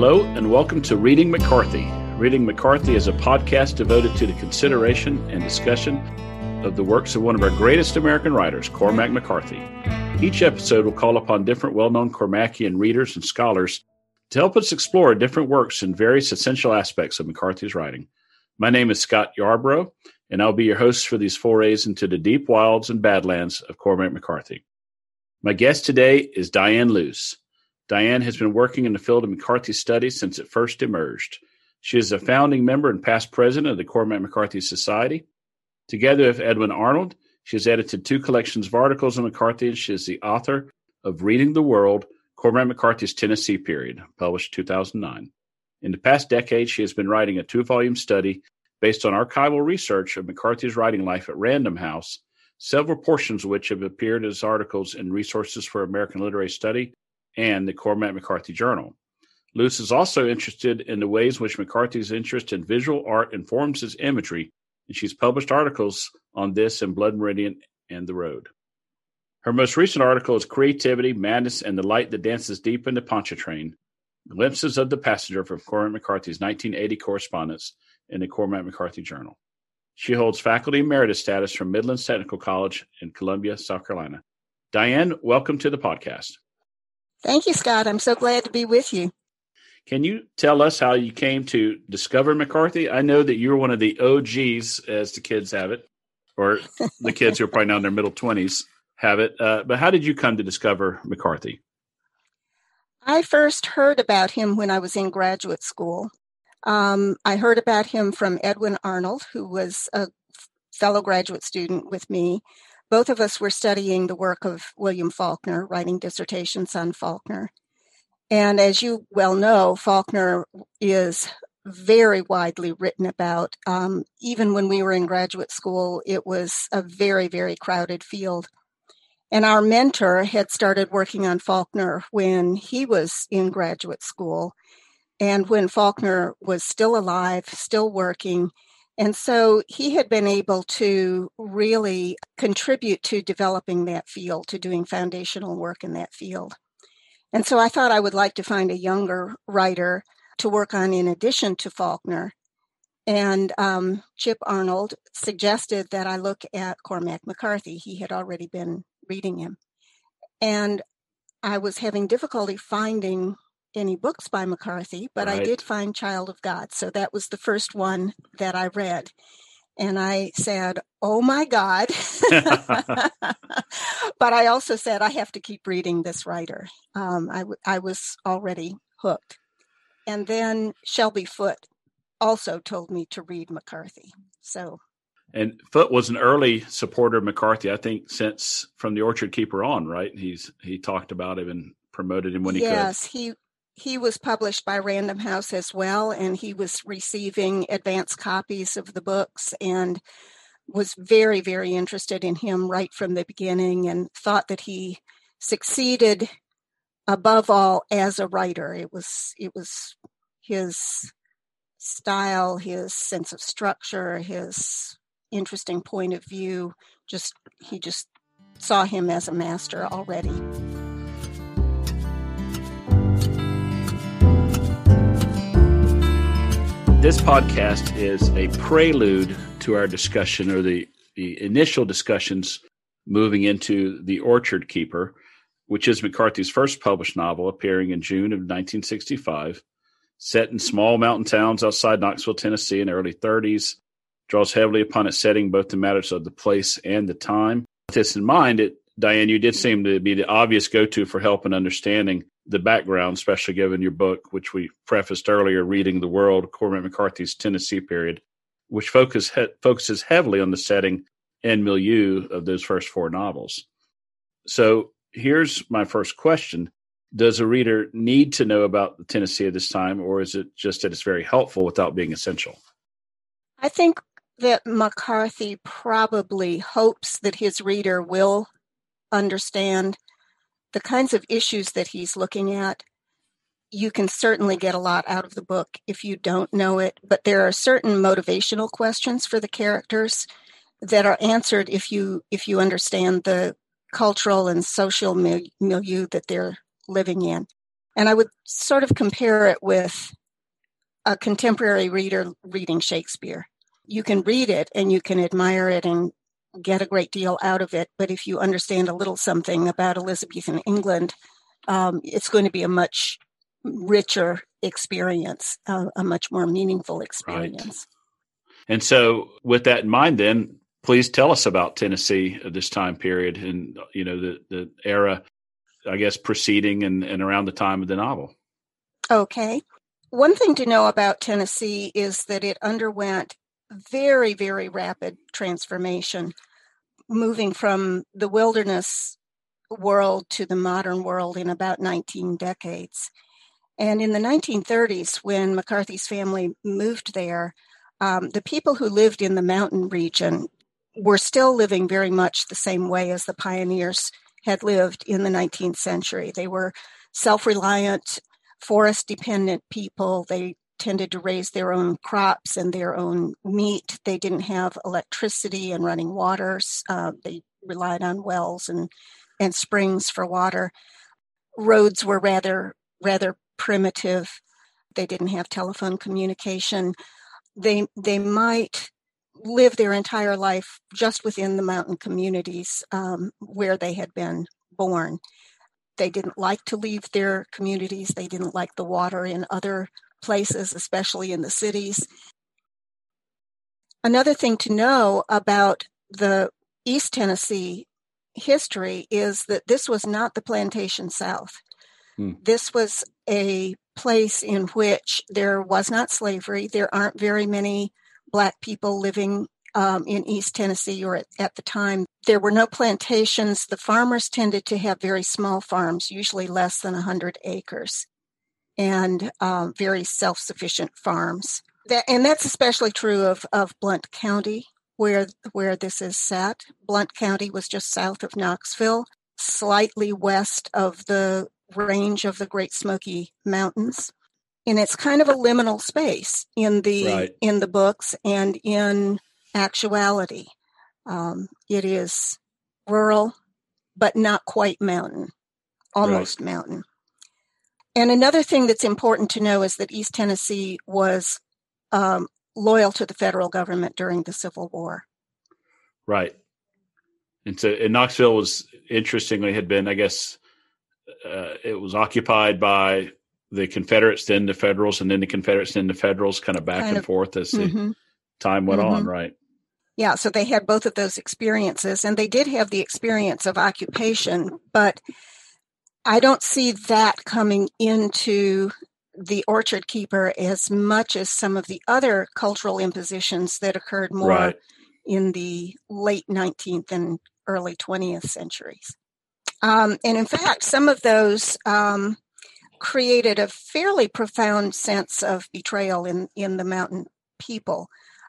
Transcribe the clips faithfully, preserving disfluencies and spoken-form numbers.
Hello and welcome to Reading McCarthy. Reading McCarthy is a podcast devoted to the consideration and discussion of the works of one of our greatest American writers, Cormac McCarthy. Each episode will call upon different well-known Cormacian readers and scholars to help us explore different works and various essential aspects of McCarthy's writing. My name is Scott Yarbrough, and I'll be your host for these forays into the deep wilds and badlands of Cormac McCarthy. My guest today is Diane Luce. Diane has been working in the field of McCarthy studies since it first emerged. She is a founding member and past president of the Cormac McCarthy Society. Together with Edwin Arnold, she has edited two collections of articles on McCarthy, and she is the author of Reading the World, Cormac McCarthy's Tennessee Period, published two thousand nine. In the past decade, she has been writing a two-volume study based on archival research of McCarthy's writing life at Random House, several portions of which have appeared as articles in Resources for American Literary Study and the Cormac McCarthy Journal. Luce is also interested in the ways in which McCarthy's interest in visual art informs his imagery, and she's published articles on this in Blood Meridian and The Road. Her most recent article is Creativity, Madness, and the Light That Dances Deep in the Pontchartrain, Glimpses of the Passenger from Cormac McCarthy's nineteen eighty Correspondence in the Cormac McCarthy Journal. She holds faculty emeritus status from Midlands Technical College in Columbia, South Carolina. Diane, welcome to the podcast. Thank you, Scott. I'm so glad to be with you. Can you tell us how you came to discover McCarthy? I know that you're one of the O Gs, as the kids have it, or the kids who are probably now in their middle twenties have it. Uh, but how did you come to discover McCarthy? I first heard about him when I was in graduate school. Um, I heard about him from Edwin Arnold, who was a fellow graduate student with me. Both of us were studying the work of William Faulkner, writing dissertations on Faulkner. And as you well know, Faulkner is very widely written about. Um, even when we were in graduate school, it was a very, very crowded field. And our mentor had started working on Faulkner when he was in graduate school and when Faulkner was still alive, still working. And so he had been able to really contribute to developing that field, to doing foundational work in that field. And so I thought I would like to find a younger writer to work on in addition to Faulkner. And um, Chip Arnold suggested that I look at Cormac McCarthy. He had already been reading him. And I was having difficulty finding any books by McCarthy, but right. I did find Child of God. So that was the first one that I read. And I said, oh my God. But I also said, I have to keep reading this writer. Um, I, w- I was already hooked. And then Shelby Foote also told me to read McCarthy. So, and Foote was an early supporter of McCarthy, I think, since from The Orchard Keeper on, right? He's He talked about him and promoted him when he yes, could. Yes, he... He was published by Random House as well, and he was receiving advance copies of the books and was very, very interested in him right from the beginning and thought that he succeeded above all as a writer. It was it was his style, his sense of structure, his interesting point of view. Just he just saw him as a master already. This podcast is a prelude to our discussion or the, the initial discussions moving into The Orchard Keeper, which is McCarthy's first published novel, appearing in June of nineteen sixty-five, set in small mountain towns outside Knoxville, Tennessee in the early thirties, draws heavily upon its setting, both in matters of the place and the time. With this in mind, it, Diane, you did seem to be the obvious go-to for help in understanding the background, especially given your book, which we prefaced earlier, Reading the World, Cormac McCarthy's Tennessee Period, which focus he- focuses heavily on the setting and milieu of those first four novels. So here's my first question. Does a reader need to know about the Tennessee at this time, or is it just that it's very helpful without being essential? I think that McCarthy probably hopes that his reader will understand the kinds of issues that he's looking at. You can certainly get a lot out of the book if you don't know it, but there are certain motivational questions for the characters that are answered if you if you understand the cultural and social milieu that they're living in. And I would sort of compare it with a contemporary reader reading Shakespeare. You can read it and you can admire it and get a great deal out of it. But if you understand a little something about Elizabethan England, um, it's going to be a much richer experience, uh, a much more meaningful experience. Right. And so with that in mind, then, please tell us about Tennessee at this time period and, you know, the, the era, I guess, preceding and, and around the time of the novel. Okay. One thing to know about Tennessee is that it underwent very, very rapid transformation, moving from the wilderness world to the modern world in about nineteen decades. And in the nineteen thirties, when McCarthy's family moved there, um, the people who lived in the mountain region were still living very much the same way as the pioneers had lived in the nineteenth century. They were self-reliant, forest-dependent people. They tended to raise their own crops and their own meat. They didn't have electricity and running water. Uh, they relied on wells and, and springs for water. Roads were rather, rather primitive. They didn't have telephone communication. They, they might live their entire life just within the mountain communities um, where they had been born. They didn't like to leave their communities. They didn't like the water in other places, especially in the cities. Another thing to know about the East Tennessee history is that this was not the plantation South. Hmm. This was a place in which there was not slavery. There aren't very many Black people living um, in East Tennessee, or at, at the time. There were no plantations. The farmers tended to have very small farms, usually less than one hundred acres, and um, very self-sufficient farms. That, and that's especially true of, of Blount County, where, where this is set. Blount County was just south of Knoxville, slightly west of the range of the Great Smoky Mountains. And it's kind of a liminal space in the right. in the books and in actuality. Um, it is rural, but not quite mountain, almost right. mountain. And another thing that's important to know is that East Tennessee was um, loyal to the federal government during the Civil War. Right. And so and Knoxville was, interestingly, had been, I guess, uh, it was occupied by the Confederates, then the Federals, and then the Confederates, then the Federals, kind of back kind of, and forth as the mm-hmm. time went mm-hmm. on, right? Yeah, so they had both of those experiences, and they did have the experience of occupation, but I don't see that coming into The Orchard Keeper as much as some of the other cultural impositions that occurred more right. in the late nineteenth and early twentieth centuries. Um, and in fact, some of those... Um, created a fairly profound sense of betrayal in, in the mountain people.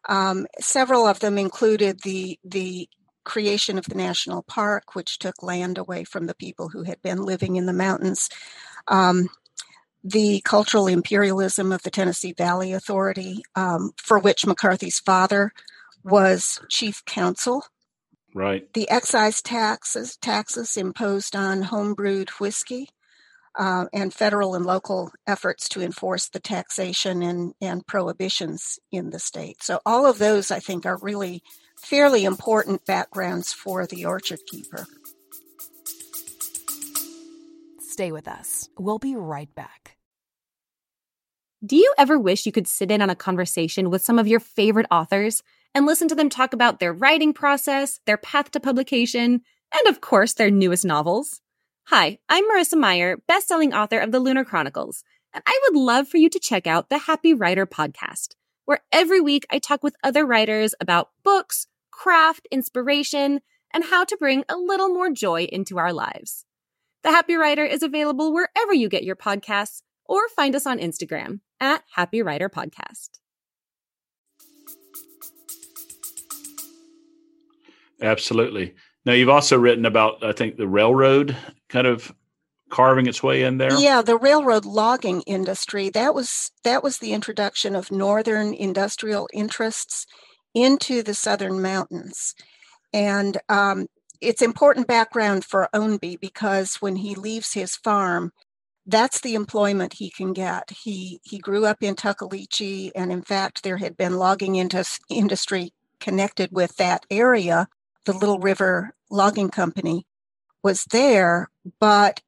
Um, several of them included the the creation of the national park, which took land away from the people who had been living in the mountains, um, the cultural imperialism of the Tennessee Valley Authority, um, for which McCarthy's father was chief counsel. Right. The excise taxes taxes imposed on homebrewed whiskey. Uh, and federal and local efforts to enforce the taxation and, and prohibitions in the state. So all of those, I think, are really fairly important backgrounds for The Orchard Keeper. Stay with us. We'll be right back. Do you ever wish you could sit in on a conversation with some of your favorite authors and listen to them talk about their writing process, their path to publication, and, of course, their newest novels? Hi, I'm Marissa Meyer, best-selling author of The Lunar Chronicles, and I would love for you to check out the Happy Writer podcast, where every week I talk with other writers about books, craft, inspiration, and how to bring a little more joy into our lives. The Happy Writer is available wherever you get your podcasts, or find us on Instagram at Happy Writer Podcast. Absolutely. Now, you've also written about, I think, the railroad kind of carving its way in there. Yeah, the railroad logging industry. That was that was the introduction of northern industrial interests into the southern mountains. And um, it's important background for Ownby because when he leaves his farm, that's the employment he can get. He he grew up in Tuckaleechee, and in fact, there had been logging industry connected with that area. The Little River Logging Company was there, but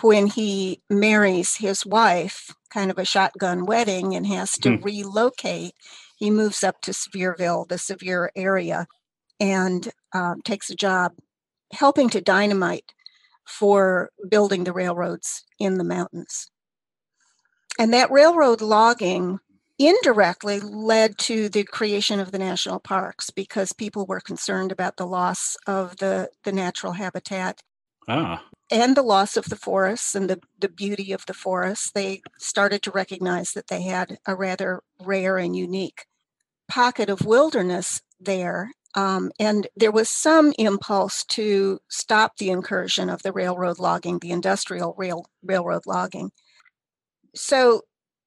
when he marries his wife, kind of a shotgun wedding, and has to mm. relocate, he moves up to Sevierville, the Sevier area, and um, takes a job helping to dynamite for building the railroads in the mountains. And that railroad logging indirectly led to the creation of the national parks, because people were concerned about the loss of the, the natural habitat ah. and the loss of the forests and the, the beauty of the forests. They started to recognize that they had a rather rare and unique pocket of wilderness there. Um, and there was some impulse to stop the incursion of the railroad logging, the industrial rail, railroad logging. So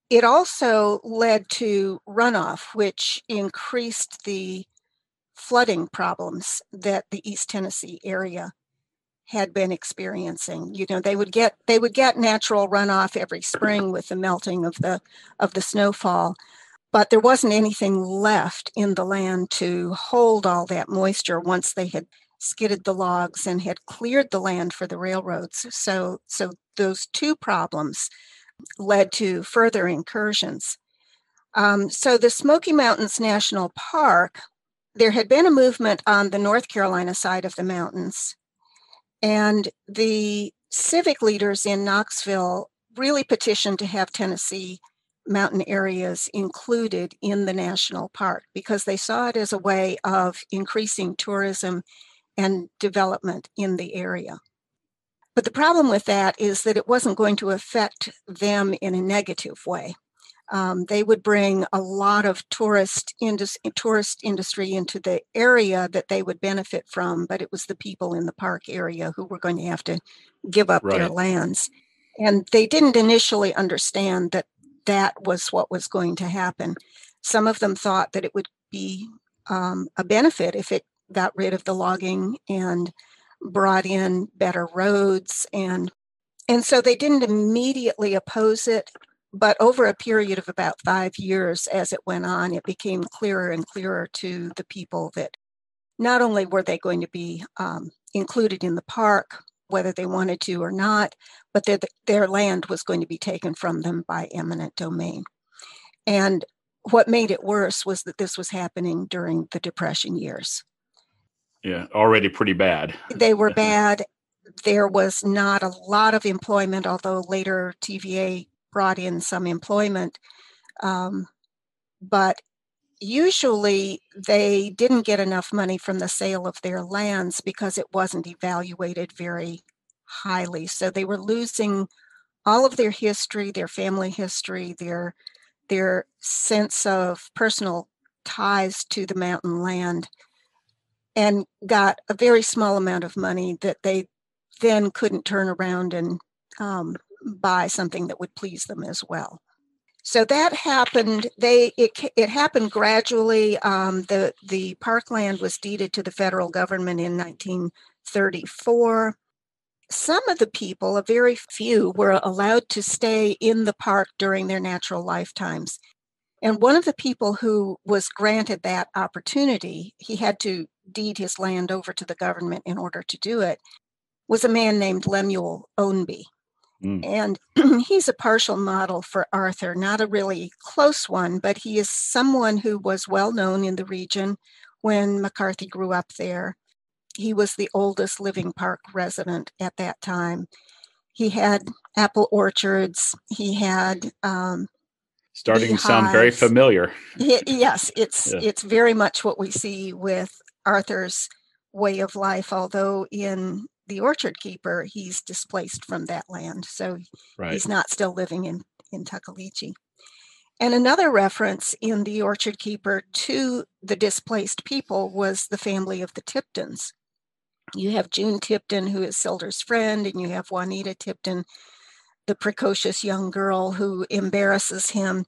it also led to runoff, which increased the flooding problems that the East Tennessee area had been experiencing. You know, they would get they would get natural runoff every spring with the melting of the of the snowfall. But there wasn't anything left in the land to hold all that moisture once they had skidded the logs and had cleared the land for the railroads. So, so those two problems led to further incursions. Um, so the Smoky Mountains National Park, there had been a movement on the North Carolina side of the mountains, and the civic leaders in Knoxville really petitioned to have Tennessee mountain areas included in the national park, because they saw it as a way of increasing tourism and development in the area. But the problem with that is that it wasn't going to affect them in a negative way. Um, they would bring a lot of tourist, indus- tourist industry into the area that they would benefit from, but it was the people in the park area who were going to have to give up right. their lands. And they didn't initially understand that that was what was going to happen. Some of them thought that it would be um, a benefit if it got rid of the logging and brought in better roads. And, and so they didn't immediately oppose it, but over a period of about five years as it went on, it became clearer and clearer to the people that not only were they going to be um, included in the park, whether they wanted to or not, but their, their land was going to be taken from them by eminent domain. And what made it worse was that this was happening during the Depression years. Yeah, already pretty bad. They were bad. There was not a lot of employment, although later T V A brought in some employment. Um, but usually they didn't get enough money from the sale of their lands because it wasn't evaluated very highly. So they were losing all of their history, their family history, their, their sense of personal ties to the mountain land, and got a very small amount of money that they then couldn't turn around and um, buy something that would please them as well. So that happened. They it it happened gradually. Um, the the parkland was deeded to the federal government in nineteen thirty-four. Some of the people, a very few, were allowed to stay in the park during their natural lifetimes. And one of the people who was granted that opportunity, he had to deed his land over to the government in order to do it, was a man named Lemuel Ownby. And he's a partial model for Arthur, not a really close one, but he is someone who was well known in the region when McCarthy grew up there. He was the oldest living park resident at that time. He had apple orchards. He had um, starting beehives. To sound very familiar. It, yes, it's yeah. it's very much what we see with Arthur's way of life, although in The Orchard Keeper, he's displaced from that land. So right. he's not still living in, in Tuckaleechee. And another reference in The Orchard Keeper to the displaced people was the family of the Tiptons. You have June Tipton, who is Sildur's friend, and you have Juanita Tipton, the precocious young girl who embarrasses him.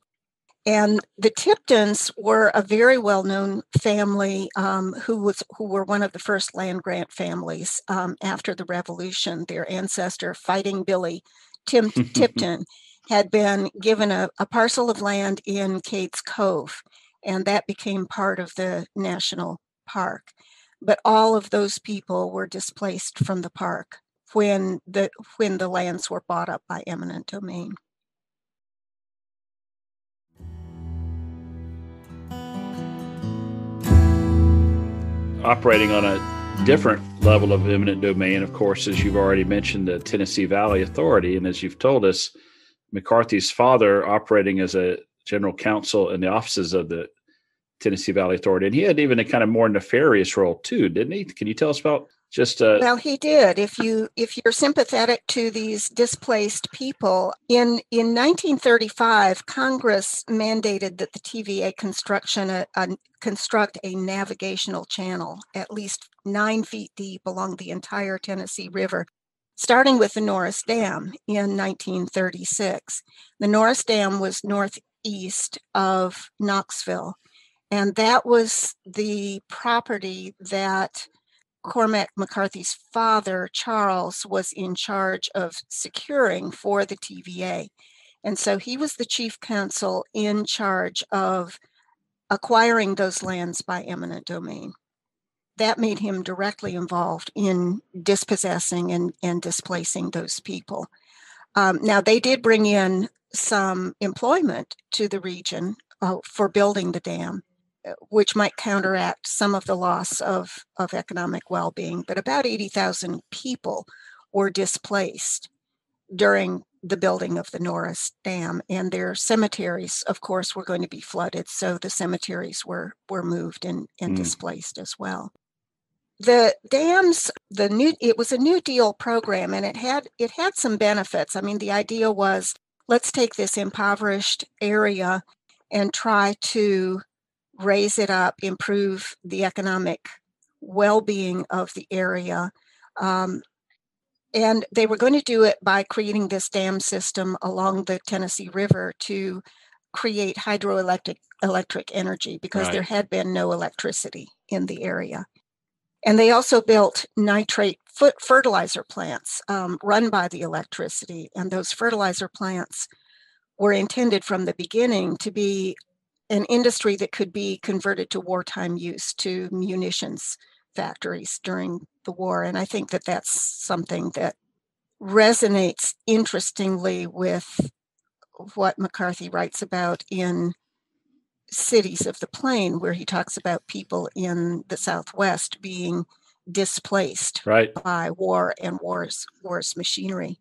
And the Tiptons were a very well-known family um, who was who were one of the first land grant families um, after the Revolution. Their ancestor, Fighting Billy Tim Tipton, had been given a, a parcel of land in Kate's Cove, and that became part of the national park. But all of those people were displaced from the park when the when the lands were bought up by eminent domain. Operating on a different level of eminent domain, of course, as you've already mentioned, the Tennessee Valley Authority, and as you've told us, McCarthy's father operating as a general counsel in the offices of the Tennessee Valley Authority, and he had even a kind of more nefarious role too, didn't he? Can you tell us about just? Uh... Well, he did. If you if you're sympathetic to these displaced people, in in nineteen thirty-five, Congress mandated that the T V A construction a, a, construct a navigational channel at least nine feet deep along the entire Tennessee River, starting with the Norris Dam in nineteen thirty-six. The Norris Dam was northeast of Knoxville. And that was the property that Cormac McCarthy's father, Charles, was in charge of securing for the T V A. And so he was the chief counsel in charge of acquiring those lands by eminent domain. That made him directly involved in dispossessing and, and displacing those people. Um, now, they did bring in some employment to the region uh, for building the dam, which might counteract some of the loss of, of economic well-being. But about eighty thousand people were displaced during the building of the Norris Dam. And their cemeteries, of course, were going to be flooded. So the cemeteries were, were moved and, and mm. displaced as well. The dams, the new it was a New Deal program, and it had it had some benefits. I mean, the idea was, let's take this impoverished area and try to raise it up, improve the economic well-being of the area. Um, and they were going to do it by creating this dam system along the Tennessee River to create hydroelectric electric energy, because right. there had been no electricity in the area. And they also built nitrate fertilizer plants um, run by the electricity. And those fertilizer plants were intended from the beginning to be an industry that could be converted to wartime use, to munitions factories during the war. And I think that that's something that resonates interestingly with what McCarthy writes about in Cities of the Plain, where he talks about people in the Southwest being displaced right. by war and war's, war's machinery.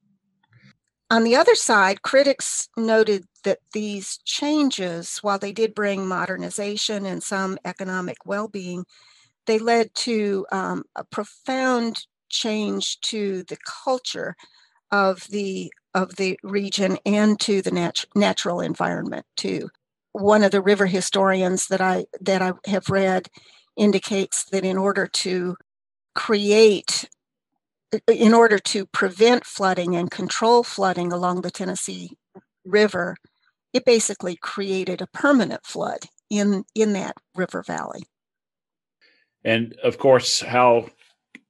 On the other side, critics noted that these changes, while they did bring modernization and some economic well-being, they led to um, a profound change to the culture of the of the region and to the nat- natural environment too. One of the river historians that I that I have read indicates that in order to create in order to prevent flooding and control flooding along the Tennessee River, it basically created a permanent flood in, in that river valley. And of course, how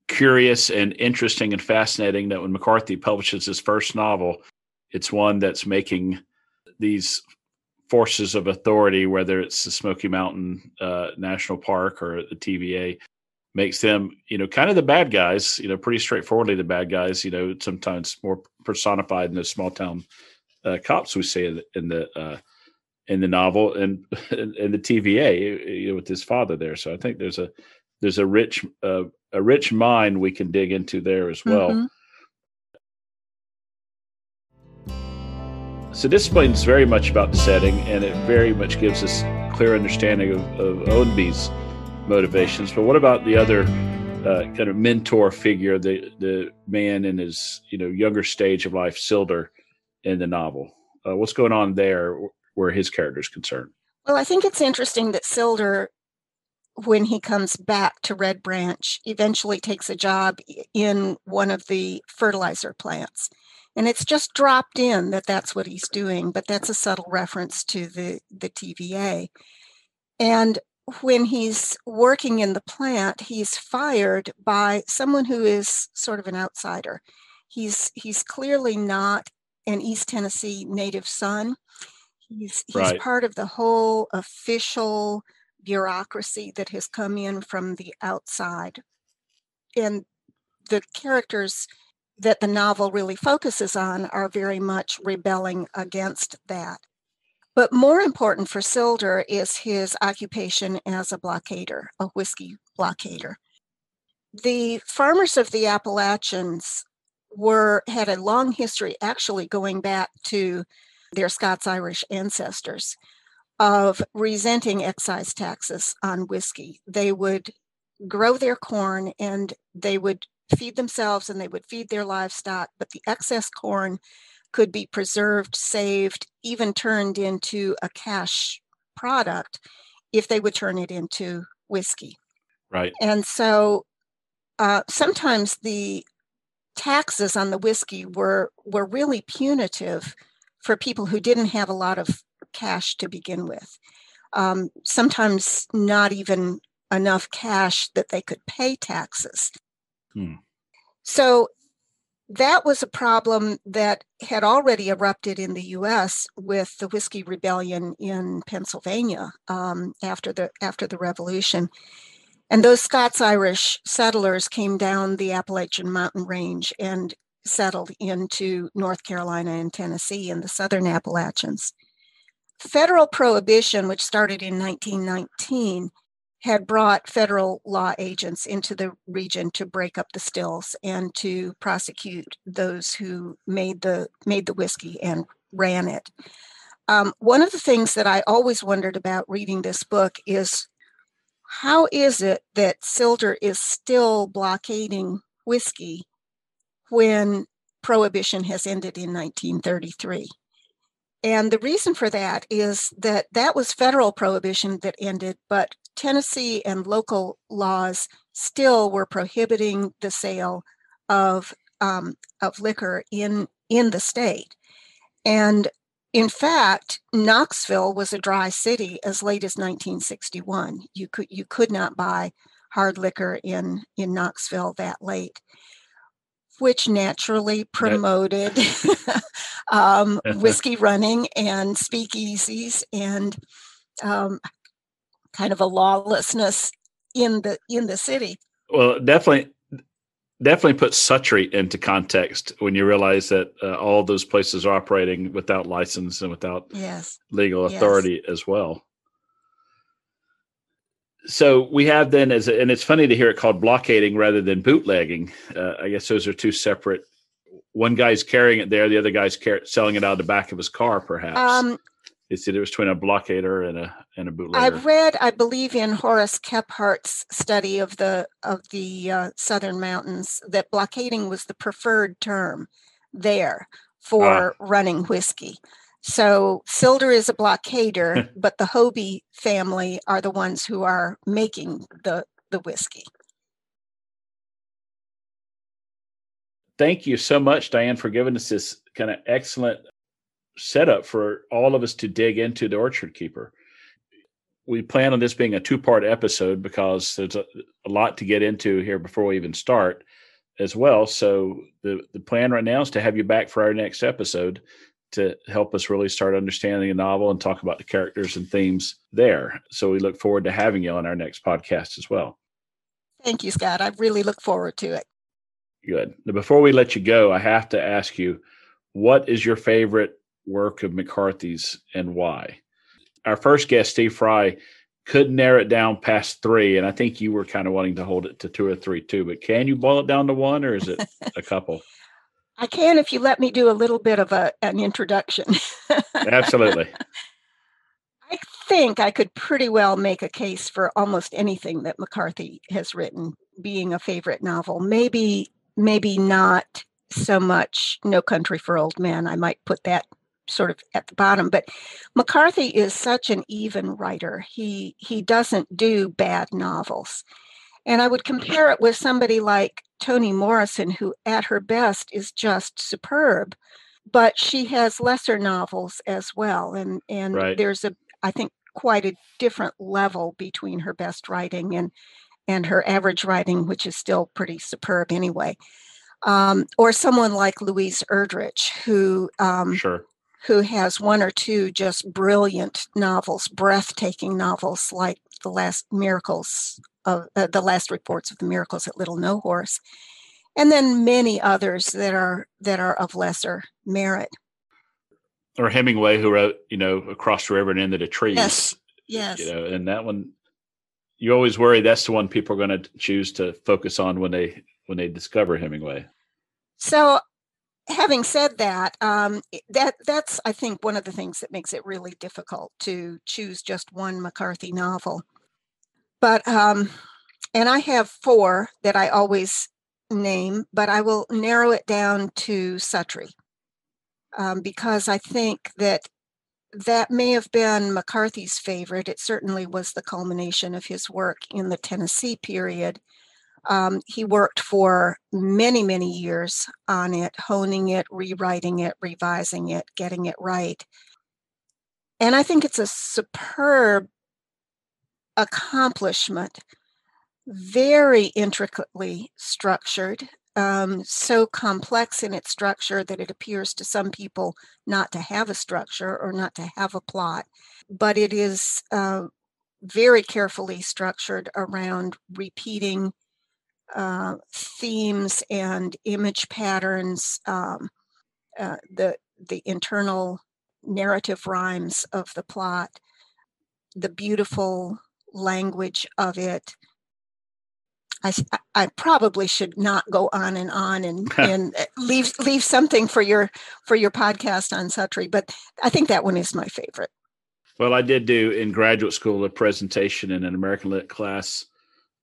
curious and interesting and fascinating that when McCarthy publishes his first novel, it's one that's making these forces of authority, whether it's the Smoky Mountain uh, National Park or the T V A, makes them, you know, kind of the bad guys, you know, pretty straightforwardly the bad guys, you know, sometimes more personified in those small town uh, cops we see in the in the, uh, in the novel and in the T V A, you know, with his father there. So I think there's a there's a rich uh, a rich mind we can dig into there as well. Mm-hmm. So this explains very much about the setting, and it very much gives us clear understanding of, of Owenby's motivations, but what about the other uh, kind of mentor figure, the the man in his you know younger stage of life, Sildur, in the novel? Uh, what's going on there, where his character is concerned? Well, I think it's interesting that Sildur, when he comes back to Red Branch, eventually takes a job in one of the fertilizer plants, and it's just dropped in that that's what he's doing. But that's a subtle reference to the the T V A, and when he's working in the plant, he's fired by someone who is sort of an outsider. He's he's clearly not an East Tennessee native son. He's, he's right. part of the whole official bureaucracy that has come in from the outside. And the characters that the novel really focuses on are very much rebelling against that. But more important for Sildur is his occupation as a blockader, a whiskey blockader. The farmers of the Appalachians were had a long history, actually going back to their Scots-Irish ancestors, of resenting excise taxes on whiskey. They would grow their corn and they would feed themselves and they would feed their livestock, but the excess corn could be preserved, saved, even turned into a cash product if they would turn it into whiskey. Right. And so uh, sometimes the taxes on the whiskey were, were really punitive for people who didn't have a lot of cash to begin with. Um, sometimes not even enough cash that they could pay taxes. Hmm. So that was a problem that had already erupted in the U S with the whiskey rebellion in Pennsylvania um, after the after the Revolution. And those Scots-Irish settlers came down the Appalachian mountain range and settled into North Carolina and Tennessee and the southern Appalachians. Federal prohibition, which started in nineteen nineteen, had brought federal law agents into the region to break up the stills and to prosecute those who made the made the whiskey and ran it. Um, one of the things that I always wondered about reading this book is, how is it that Sildur is still blockading whiskey when prohibition has ended in nineteen thirty-three? And the reason for that is that that was federal prohibition that ended, but Tennessee and local laws still were prohibiting the sale of um, of liquor in, in the state. And in fact, Knoxville was a dry city as late as nineteen sixty-one. You could you could not buy hard liquor in, in Knoxville that late, which naturally promoted um, whiskey running and speakeasies and um, kind of a lawlessness in the in the city. Well, definitely, definitely put Suttree into context when you realize that uh, all those places are operating without license and without yes. legal authority yes. as well. So we have then, as a, and it's funny to hear it called blockading rather than bootlegging. Uh, I guess those are two separate. One guy's carrying it there, the other guy's car- selling it out of the back of his car, perhaps. Um, it's the difference between a blockader and a and a bootlegger. I read, I believe, in Horace Kephart's study of the of the uh, Southern Mountains that blockading was the preferred term there for ah. running whiskey. So Sildur is a blockader, but the Hobie family are the ones who are making the, the whiskey. Thank you so much, Diane, for giving us this kind of excellent setup for all of us to dig into The Orchard Keeper. We plan on this being a two-part episode because there's a, a lot to get into here before we even start as well. So the, the plan right now is to have you back for our next episode to help us really start understanding the novel and talk about the characters and themes there. So we look forward to having you on our next podcast as well. Thank you, Scott. I really look forward to it. Good. Now, before we let you go, I have to ask you, what is your favorite work of McCarthy's and why? Our first guest, Steve Fry, could narrow it down past three, and I think you were kind of wanting to hold it to two or three too, but can you boil it down to one, or is it a couple? I can if you let me do a little bit of a, an introduction. Absolutely. I think I could pretty well make a case for almost anything that McCarthy has written being a favorite novel. Maybe, maybe not so much No Country for Old Men. I might put that sort of at the bottom. But McCarthy is such an even writer. He he doesn't do bad novels. And I would compare it with somebody like Toni Morrison, who at her best is just superb, but she has lesser novels as well. And and right. there's a, I think, quite a different level between her best writing and, and her average writing, which is still pretty superb anyway. um, or someone like Louise Erdrich, who um, sure. who has one or two just brilliant novels, breathtaking novels like The Last Miracles of uh, The Last Reports of the Miracles at Little No Horse, and then many others that are that are of lesser merit. Or Hemingway, who wrote, you know, Across the River and Into the Trees. Yes, yes. You know, and that one, you always worry that's the one people are going to choose to focus on when they when they discover Hemingway. So, having said that, um, that that's I think one of the things that makes it really difficult to choose just one McCarthy novel. But um, and I have four that I always name, but I will narrow it down to Suttree. Um, because I think that that may have been McCarthy's favorite. It certainly was the culmination of his work in the Tennessee period. Um, he worked for many, many years on it, honing it, rewriting it, revising it, getting it right. And I think it's a superb accomplishment, very intricately structured. Um, so complex in its structure that it appears to some people not to have a structure or not to have a plot, but it is uh, very carefully structured around repeating uh, themes and image patterns, um, uh, the the internal narrative rhymes of the plot, the beautiful language of it. I, I probably should not go on and on and, and leave leave something for your for your podcast on Suttree, but I think that one is my favorite. Well, I did do in graduate school a presentation in an American Lit class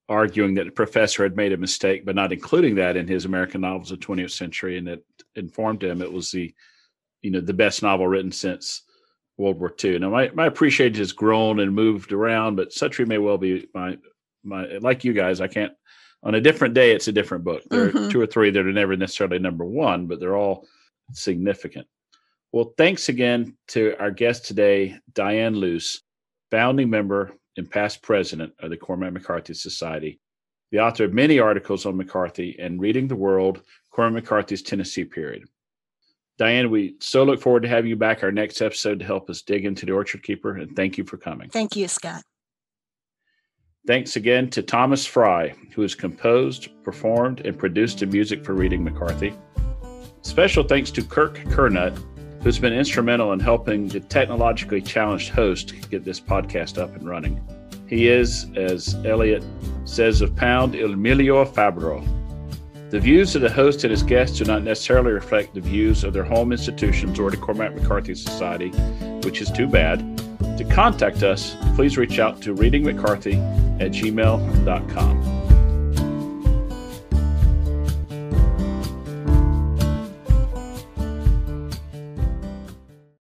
arguing that the professor had made a mistake by not including that in his American novels of the twentieth century, and it informed him it was the you know the best novel written since World War Two. Now, my, my appreciation has grown and moved around, but Suttree may well be my my like you guys. I can't. On a different day, it's a different book. There mm-hmm. are two or three that are never necessarily number one, but they're all significant. Well, thanks again to our guest today, Diane Luce, founding member and past president of the Cormac McCarthy Society, the author of many articles on McCarthy and Reading the World, Cormac McCarthy's Tennessee Period. Diane, we so look forward to having you back our next episode to help us dig into The Orchard Keeper, and thank you for coming. Thank you, Scott. Thanks again to Thomas Fry, who has composed, performed, and produced the music for Reading McCarthy. Special thanks to Kirk Kernut, who's been instrumental in helping the technologically challenged host get this podcast up and running. He is, as Eliot says of Pound, il miglior fabbro. The views of the host and his guests do not necessarily reflect the views of their home institutions or the Cormac McCarthy Society, which is too bad. To contact us, please reach out to reading mccarthy at gmail dot com.